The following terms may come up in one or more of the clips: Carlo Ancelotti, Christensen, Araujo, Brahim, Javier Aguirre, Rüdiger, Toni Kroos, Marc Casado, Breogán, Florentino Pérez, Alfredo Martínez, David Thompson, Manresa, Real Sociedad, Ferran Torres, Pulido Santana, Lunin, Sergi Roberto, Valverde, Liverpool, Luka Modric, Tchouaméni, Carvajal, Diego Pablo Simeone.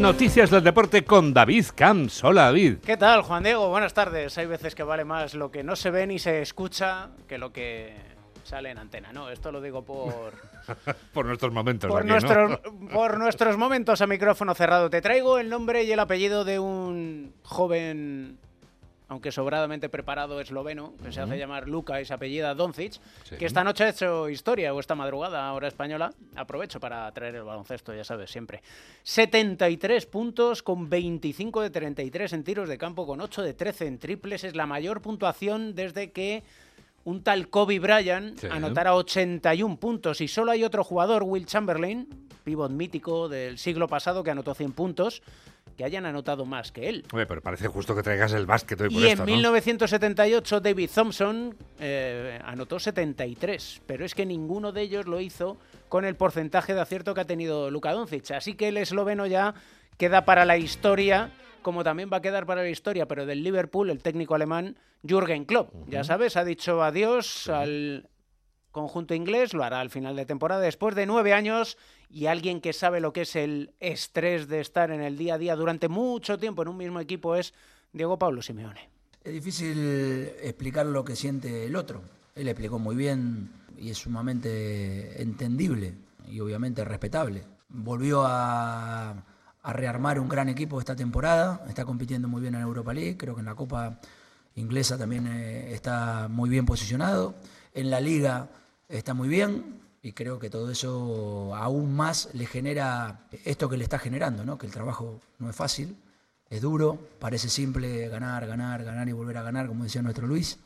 Noticias del deporte con David Camps. Hola, David. ¿Qué tal, Juan Diego? Buenas tardes. Hay veces que vale más lo que no se ve ni se escucha que lo que sale en antena, ¿no? Esto lo digo por... por nuestros momentos. Por, aquí, nuestros, ¿no? Por nuestros momentos a micrófono cerrado. Te traigo el nombre y el apellido de un joven... aunque sobradamente preparado esloveno, que se hace llamar Luka y se apellida Doncic, que esta noche ha hecho historia, o esta madrugada, hora española. Aprovecho para traer el baloncesto, ya sabes, siempre. 73 puntos con 25 de 33 en tiros de campo, con 8 de 13 en triples. Es la mayor puntuación desde que un tal Kobe Bryant anotara 81 puntos. Y solo hay otro jugador, Will Chamberlain, pívot mítico del siglo pasado, que anotó 100 puntos. Que hayan anotado más que él. Oye, pero parece justo que traigas el básquet hoy por esto, ¿no? Y en 1978 David Thompson anotó 73, pero es que ninguno de ellos lo hizo con el porcentaje de acierto que ha tenido Luka Doncic. Así que el esloveno ya queda para la historia, como también va a quedar para la historia, pero del Liverpool, el técnico alemán Jürgen Klopp. Ya sabes, ha dicho adiós al conjunto inglés, lo hará al final de temporada, después de 9 años... Y alguien que sabe lo que es el estrés de estar en el día a día durante mucho tiempo en un mismo equipo es Diego Pablo Simeone. Es difícil explicar lo que siente el otro. Él explicó muy bien y es sumamente entendible y obviamente respetable. Volvió a rearmar un gran equipo esta temporada. Está compitiendo muy bien en Europa League. Creo que en la Copa Inglesa también está muy bien posicionado. En la Liga está muy bien. Y creo que todo eso aún más le genera esto que le está generando, ¿no? Que el trabajo no es fácil, es duro, parece simple ganar, ganar, ganar y volver a ganar, como decía nuestro Luis,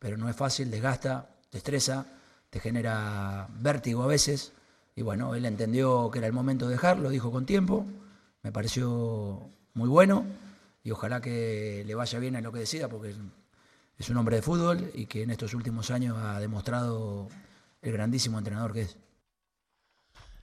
pero no es fácil, desgasta, te estresa, te genera vértigo a veces. Y bueno, él entendió que era el momento de dejarlo, dijo con tiempo, me pareció muy bueno y ojalá que le vaya bien en lo que decida, porque es un hombre de fútbol y que en estos últimos años ha demostrado... el grandísimo entrenador que es.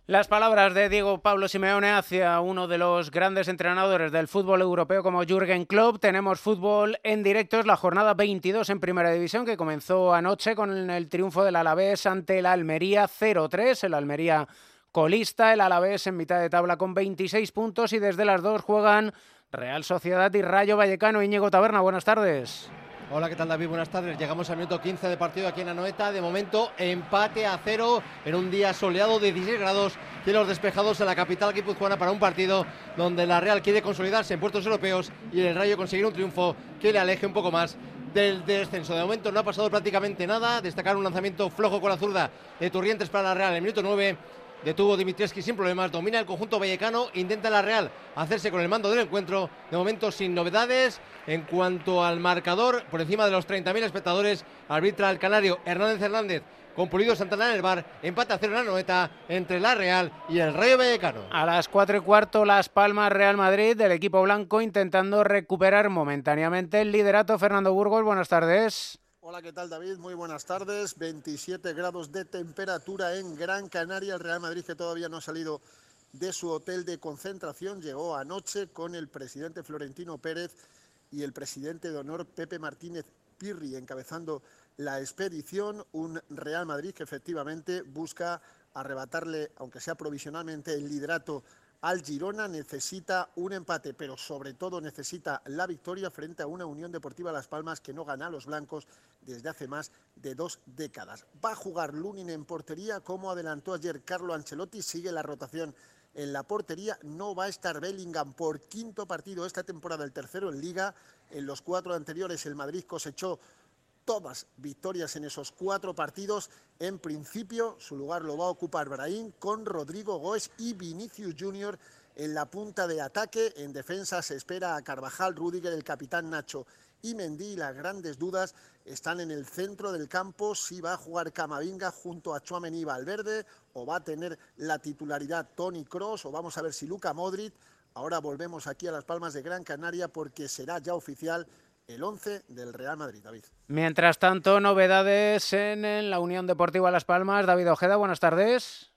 Las palabras de Diego Pablo Simeone hacia uno de los grandes entrenadores del fútbol europeo como Jürgen Klopp. Tenemos fútbol en directo, es la jornada 22 en Primera División que comenzó anoche con el triunfo del Alavés ante el Almería 0-3, el Almería colista, el Alavés en mitad de tabla con 26 puntos y desde las 2 juegan Real Sociedad y Rayo Vallecano. Íñigo Taberna, buenas tardes. Hola, ¿qué tal, David? Buenas tardes. Llegamos al minuto 15 de partido aquí en Anoeta. De momento, empate a 0 en un día soleado de 16 grados, cielos despejados en la capital guipuzcoana para un partido donde la Real quiere consolidarse en puertos europeos y el Rayo conseguir un triunfo que le aleje un poco más del descenso. De momento no ha pasado prácticamente nada. Destacar un lanzamiento flojo con la zurda de Turrientes para la Real en el minuto 9. Detuvo Dimitrievski sin problemas, domina el conjunto vallecano, intenta la Real hacerse con el mando del encuentro, de momento sin novedades. En cuanto al marcador, por encima de los 30.000 espectadores, arbitra el canario Hernández Hernández con Pulido Santana en el VAR, empate a 0 en la Anoeta entre la Real y el Rayo Vallecano. A las 4:15, Las Palmas, Real Madrid, del equipo blanco intentando recuperar momentáneamente el liderato. Fernando Burgos, buenas tardes. Hola, ¿qué tal, David? Muy buenas tardes. 27 grados de temperatura en Gran Canaria. El Real Madrid, que todavía no ha salido de su hotel de concentración, llegó anoche con el presidente Florentino Pérez y el presidente de honor Pepe Martínez Pirri encabezando la expedición. Un Real Madrid que efectivamente busca arrebatarle, aunque sea provisionalmente, el liderato al Girona. Necesita un empate, pero sobre todo necesita la victoria frente a una Unión Deportiva Las Palmas que no gana a los blancos desde hace más de 2 décadas. Va a jugar Lunin en portería, como adelantó ayer Carlo Ancelotti, sigue la rotación en la portería. No va a estar Bellingham por 5.º partido esta temporada, el 3.º en Liga. En los 4 anteriores el Madrid cosechó todas victorias en esos 4 partidos. En principio, su lugar lo va a ocupar Brahim con Rodrigo Goes y Vinicius Junior en la punta de ataque. En defensa se espera a Carvajal, Rüdiger, el capitán Nacho y Mendy. Las grandes dudas están en el centro del campo, si va a jugar Camavinga junto a Tchouaméni y Valverde, o va a tener la titularidad Toni Kroos, o vamos a ver si Luka Modric. Ahora volvemos aquí a Las Palmas de Gran Canaria porque será ya oficial el 11 del Real Madrid, David. Mientras tanto, novedades en la Unión Deportiva Las Palmas. David Ojeda, buenas tardes.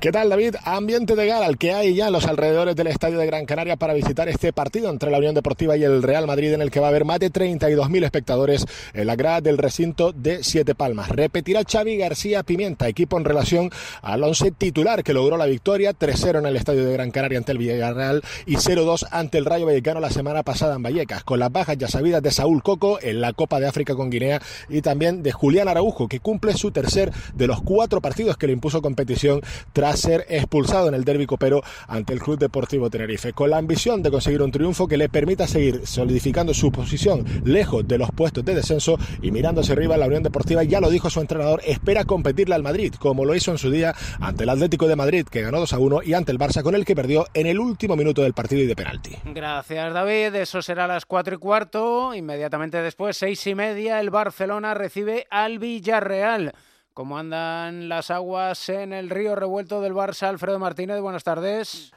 ¿Qué tal, David? Ambiente de gala, el que hay ya en los alrededores del Estadio de Gran Canaria para visitar este partido entre la Unión Deportiva y el Real Madrid, en el que va a haber más de 32.000 espectadores en la grada del recinto de Siete Palmas. Repetirá Xavi García Pimienta, equipo en relación al 11 titular que logró la victoria 3-0 en el Estadio de Gran Canaria ante el Villarreal y 0-2 ante el Rayo Vallecano la semana pasada en Vallecas, con las bajas ya sabidas de Saúl Coco en la Copa de África con Guinea y también de Julián Araujo, que cumple su tercer de los 4 partidos que le impuso competición tras ser expulsado en el derbi copero ante el Club Deportivo Tenerife, con la ambición de conseguir un triunfo que le permita seguir solidificando su posición lejos de los puestos de descenso y mirándose arriba. La Unión Deportiva, ya lo dijo su entrenador, espera competirle al Madrid, como lo hizo en su día ante el Atlético de Madrid, que ganó 2-1, y ante el Barça, con el que perdió en el último minuto del partido y de penalti. Gracias, David. Eso será a las 4:15, inmediatamente después, 6:30, el Barcelona recibe al Villarreal. ¿Cómo andan las aguas en el río revuelto del Barça? Alfredo Martínez, buenas tardes.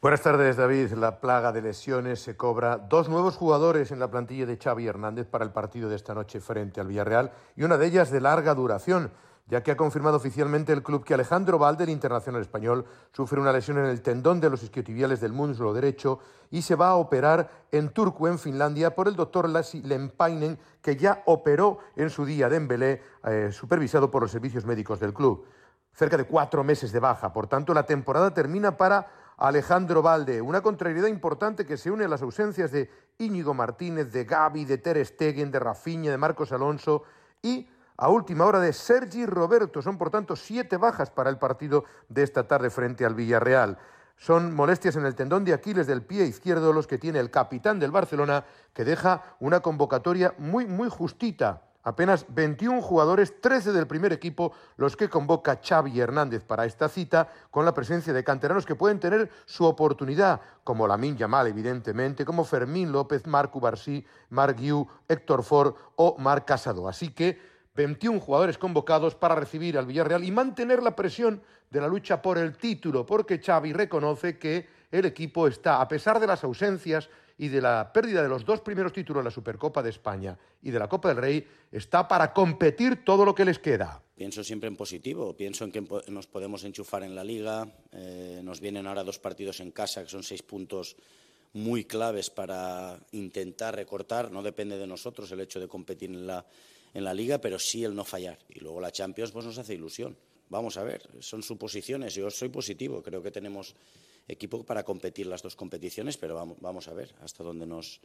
Buenas tardes, David. La plaga de lesiones se cobra. 2 nuevos jugadores en la plantilla de Xavi Hernández para el partido de esta noche frente al Villarreal, y una de ellas de larga duración, ya que ha confirmado oficialmente el club que Alejandro Valdés, el internacional español, sufre una lesión en el tendón de los isquiotibiales del muslo derecho y se va a operar en Turku, en Finlandia, por el doctor Lassi Lempainen, que ya operó en su día de Dembélé, supervisado por los servicios médicos del club. Cerca de 4 meses de baja, por tanto, la temporada termina para Alejandro Valde. Una contrariedad importante que se une a las ausencias de Íñigo Martínez, de Gavi, de Ter Stegen, de Rafinha, de Marcos Alonso y, a última hora, de Sergi Roberto. Son, por tanto, 7 bajas para el partido de esta tarde frente al Villarreal. Son molestias en el tendón de Aquiles del pie izquierdo los que tiene el capitán del Barcelona, que deja una convocatoria muy justita. Apenas 21 jugadores, 13 del primer equipo, los que convoca Xavi Hernández para esta cita, con la presencia de canteranos que pueden tener su oportunidad, como Lamine Yamal, evidentemente, como Fermín López, Marc Cubarsí, Marc Guiu, Héctor Ford o Marc Casado. Así que 21 jugadores convocados para recibir al Villarreal y mantener la presión de la lucha por el título, porque Xavi reconoce que el equipo está, a pesar de las ausencias y de la pérdida de los 2 primeros títulos de la Supercopa de España y de la Copa del Rey, está para competir todo lo que les queda. Pienso siempre en positivo, pienso en que nos podemos enchufar en la Liga, nos vienen ahora 2 partidos en casa, que son 6 puntos muy claves para intentar recortar. No depende de nosotros el hecho de competir en la Liga, pero sí el no fallar. Y luego la Champions pues nos hace ilusión. Vamos a ver, son suposiciones, yo soy positivo, creo que tenemos equipo para competir las 2 competiciones, pero vamos a ver hasta dónde nos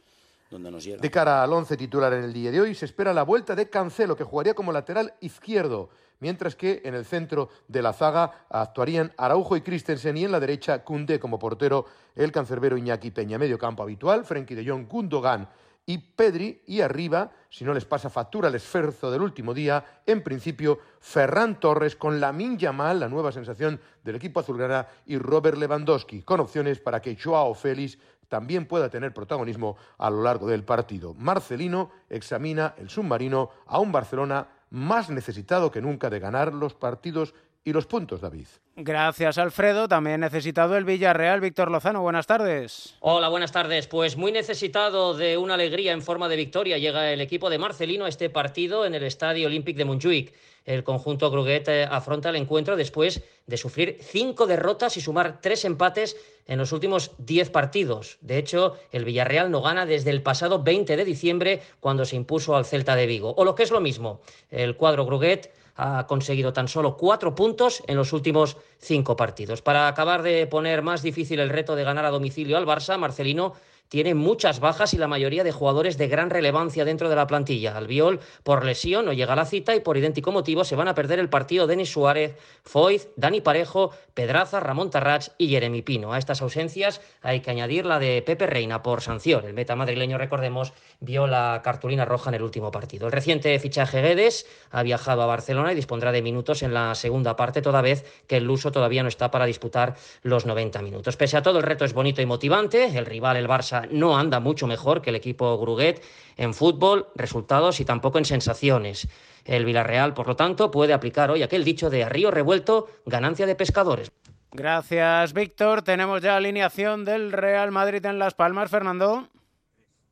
llega. De cara al 11 titular en el día de hoy, se espera la vuelta de Cancelo, que jugaría como lateral izquierdo, mientras que en el centro de la zaga actuarían Araujo y Christensen, y en la derecha Koundé, como portero el cancerbero Iñaki Peña. Medio campo habitual, Frenkie de Jong, Gundogan y Pedri, y arriba, si no les pasa factura el esfuerzo del último día, en principio Ferran Torres, con Lamine Yamal, la nueva sensación del equipo azulgrana, y Robert Lewandowski, con opciones para que Joao Félix también pueda tener protagonismo a lo largo del partido. Marcelino examina el submarino a un Barcelona más necesitado que nunca de ganar los partidos y los puntos, David. Gracias, Alfredo. También necesitado el Villarreal. Víctor Lozano, buenas tardes. Hola, buenas tardes. Pues muy necesitado de una alegría en forma de victoria llega el equipo de Marcelino a este partido en el Estadio Olímpic de Montjuic. El conjunto Groguet afronta el encuentro después de sufrir 5 derrotas y sumar 3 empates en los últimos 10 partidos. De hecho, el Villarreal no gana desde el pasado 20 de diciembre, cuando se impuso al Celta de Vigo. O lo que es lo mismo, el cuadro Groguet ha conseguido tan solo 4 puntos en los últimos 5 partidos. Para acabar de poner más difícil el reto de ganar a domicilio al Barça, Marcelino tiene muchas bajas y la mayoría de jugadores de gran relevancia dentro de la plantilla. Albiol, por lesión, no llega a la cita y por idéntico motivo se van a perder el partido Denis Suárez, Foyth, Dani Parejo, Pedraza, Ramón Tarrach y Jeremy Pino. A estas ausencias hay que añadir la de Pepe Reina por sanción. El meta madrileño, recordemos, vio la cartulina roja en el último partido. El reciente fichaje Guedes ha viajado a Barcelona y dispondrá de minutos en la segunda parte, toda vez que el luso todavía no está para disputar los 90 minutos. Pese a todo, el reto es bonito y motivante. El rival, el Barça, no anda mucho mejor que el equipo Groguet en fútbol, resultados y tampoco en sensaciones. El Villarreal, por lo tanto, puede aplicar hoy aquel dicho de a río revuelto, ganancia de pescadores. Gracias, Víctor. Tenemos ya alineación del Real Madrid en Las Palmas, Fernando.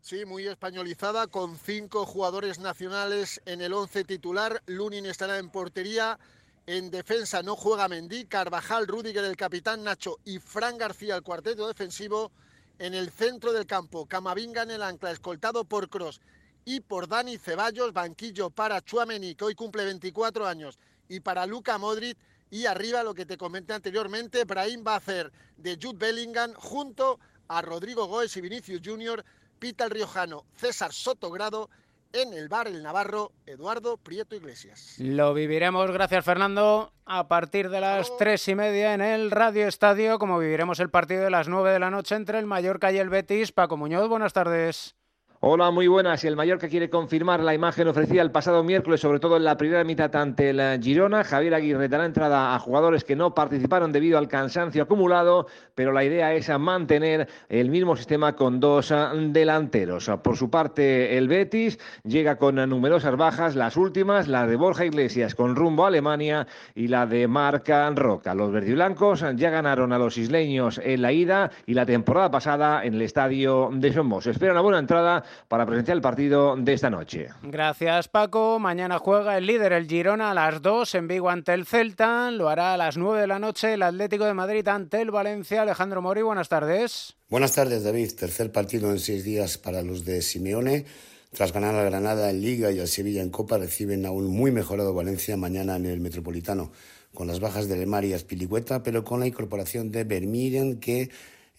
Sí, muy españolizada, con 5 jugadores nacionales en el 11 titular. Lunin estará en portería, En defensa no juega Mendy, Carvajal, Rüdiger, el capitán Nacho y Fran García, el cuarteto defensivo. En el centro del campo, Camavinga en el ancla, escoltado por Kroos y por Dani Ceballos. Banquillo para Tchouaméni, que hoy cumple 24 años, y para Luka Modric. Y arriba, lo que te comenté anteriormente, Brahim va a hacer de Jude Bellingham junto a Rodrigo Goes y Vinicius Junior. Pita el riojano César Sotogrado. En el bar el navarro Eduardo Prieto Iglesias. Lo viviremos, gracias Fernando, a partir de las 3:30 en el Radio Estadio, como viviremos el partido de las 9:00 p.m. entre el Mallorca y el Betis. Paco Muñoz, buenas tardes. Hola, muy buenas. El Mallorca quiere confirmar la imagen ofrecida el pasado miércoles, sobre todo en la primera mitad ante el Girona. Javier Aguirre dará entrada a jugadores que no participaron debido al cansancio acumulado, pero la idea es mantener el mismo sistema con dos delanteros. Por su parte, el Betis llega con numerosas bajas, las últimas, la de Borja Iglesias con rumbo a Alemania y la de Marc Roca. Los verdiblancos ya ganaron a los isleños en la ida y la temporada pasada en el estadio de Somos. Espera una buena entrada para presenciar el partido de esta noche. Gracias, Paco. Mañana juega el líder, el Girona, a las 2 en Vigo ante el Celta. Lo hará a las 9:00 p.m. el Atlético de Madrid ante el Valencia. Alejandro Mori, buenas tardes. Buenas tardes, David. Tercer partido en 6 días para los de Simeone. Tras ganar a Granada en Liga y al Sevilla en Copa, reciben a un muy mejorado Valencia mañana en el Metropolitano, con las bajas de Lemar y Azpilicueta, pero con la incorporación de Vermiren, que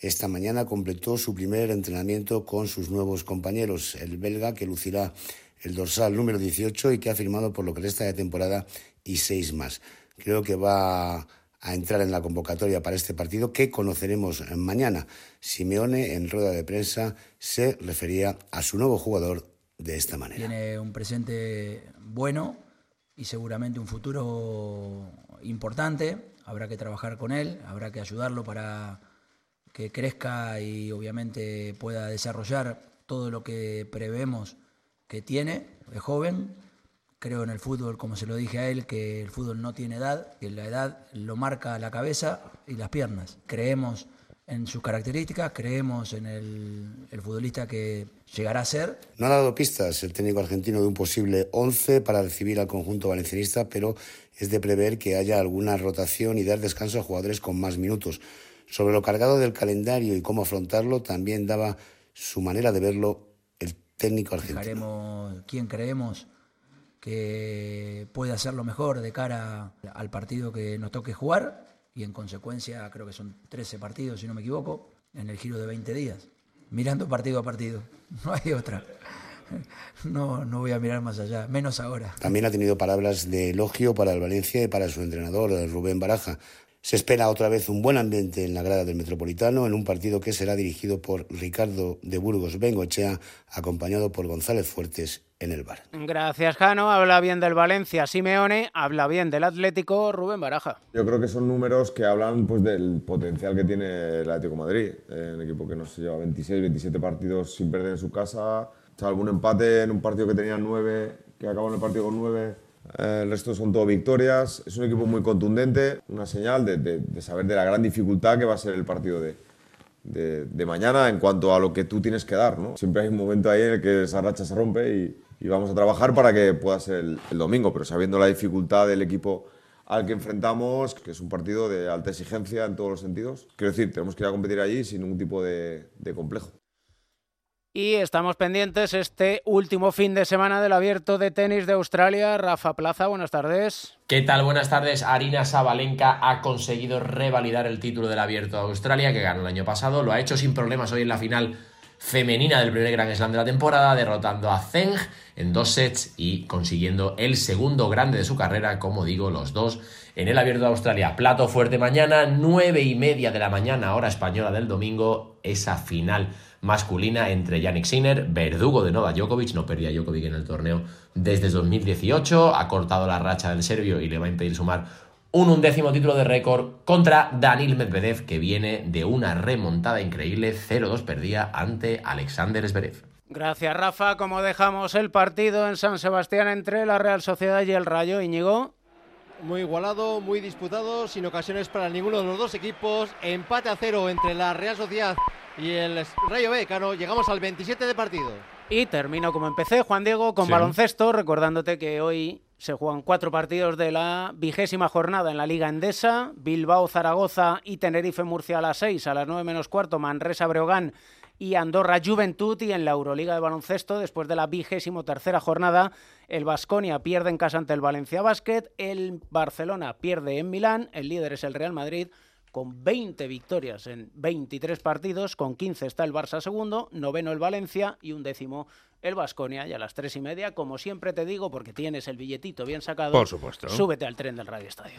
esta mañana completó su primer entrenamiento con sus nuevos compañeros. El belga, que lucirá el dorsal número 18 y que ha firmado por lo que resta de temporada y 6 más. Creo que va a entrar en la convocatoria para este partido que conoceremos mañana. Simeone, en rueda de prensa, se refería a su nuevo jugador de esta manera. Tiene un presente bueno y seguramente un futuro importante. Habrá que trabajar con él, habrá que ayudarlo para que crezca y obviamente pueda desarrollar todo lo que prevemos que tiene. Es joven, creo en el fútbol, como se lo dije a él, que el fútbol no tiene edad, que la edad lo marca la cabeza y las piernas. Creemos en sus características, creemos en el futbolista que llegará a ser. No ha dado pistas el técnico argentino de un posible 11 para recibir al conjunto valencianista, pero es de prever que haya alguna rotación y dar descanso a jugadores con más minutos. Sobre lo cargado del calendario y cómo afrontarlo, también daba su manera de verlo el técnico argentino. Dejaremos quien creemos que puede hacerlo mejor de cara al partido que nos toque jugar, y en consecuencia creo que son 13 partidos, si no me equivoco, en el giro de 20 días, mirando partido a partido, no hay otra. No voy a mirar más allá, menos ahora. También ha tenido palabras de elogio para el Valencia y para su entrenador, Rubén Baraja. Se espera otra vez un buen ambiente en la grada del Metropolitano, en un partido que será dirigido por Ricardo de Burgos Bengochea, acompañado por González Fuertes en el bar. Gracias, Jano. Habla bien del Valencia Simeone, habla bien del Atlético Rubén Baraja. Yo creo que son números que hablan, pues, del potencial que tiene el Atlético de Madrid, un equipo que no se lleva 26, 27 partidos sin perder en su casa, salvo un empate en un partido que tenía 9, que acabó en el partido con 9. El resto son todo victorias. Es un equipo muy contundente, una señal de saber de la gran dificultad que va a ser el partido de mañana en cuanto a lo que tú tienes que dar, ¿no? Siempre hay un momento ahí en el que esa racha se rompe y vamos a trabajar para que pueda ser el domingo, pero sabiendo la dificultad del equipo al que enfrentamos, que es un partido de alta exigencia en todos los sentidos. Quiero decir, tenemos que ir a competir allí sin ningún tipo de complejo. Y estamos pendientes este último fin de semana del Abierto de Tenis de Australia. Rafa Plaza, buenas tardes. ¿Qué tal? Buenas tardes. Arina Sabalenka ha conseguido revalidar el título del Abierto de Australia, que ganó el año pasado. Lo ha hecho sin problemas hoy en la final femenina del primer Grand Slam de la temporada, derrotando a Zeng en 2 sets y consiguiendo el segundo grande de su carrera, como digo, los dos en el Abierto de Australia. Plato fuerte mañana, 9:30 a.m, hora española del domingo, esa final masculina entre Jannik Sinner, verdugo de Novak Djokovic. No perdía Djokovic en el torneo desde 2018, ha cortado la racha del serbio y le va a impedir sumar un 11º título de récord, contra Daniil Medvedev, que viene de una remontada increíble, 0-2 perdía ante Alexander Zverev. Gracias, Rafa. ¿Cómo dejamos el partido en San Sebastián entre la Real Sociedad y el Rayo, Íñigo? Muy igualado, muy disputado, sin ocasiones para ninguno de los dos equipos. Empate a 0 entre la Real Sociedad y el Rayo Vallecano. Llegamos al 27 de partido. Y termino como empecé, Juan Diego, con baloncesto, recordándote que hoy Se juegan 4 partidos de la 20ª jornada en la Liga Endesa. Bilbao, Zaragoza y Tenerife, Murcia a las 6. A las 9:15, Manresa, Breogán y Andorra, Juventud. Y en la Euroliga de baloncesto, después de la 23ª jornada, el Baskonia pierde en casa ante el Valencia Basket. El Barcelona pierde en Milán. El líder es el Real Madrid, con 20 victorias en 23 partidos, con 15 está el Barça segundo, noveno el Valencia y 10º el Baskonia. Y a las 3:30, como siempre te digo, porque tienes el billetito bien sacado, por supuesto, súbete al tren del Radio Estadio.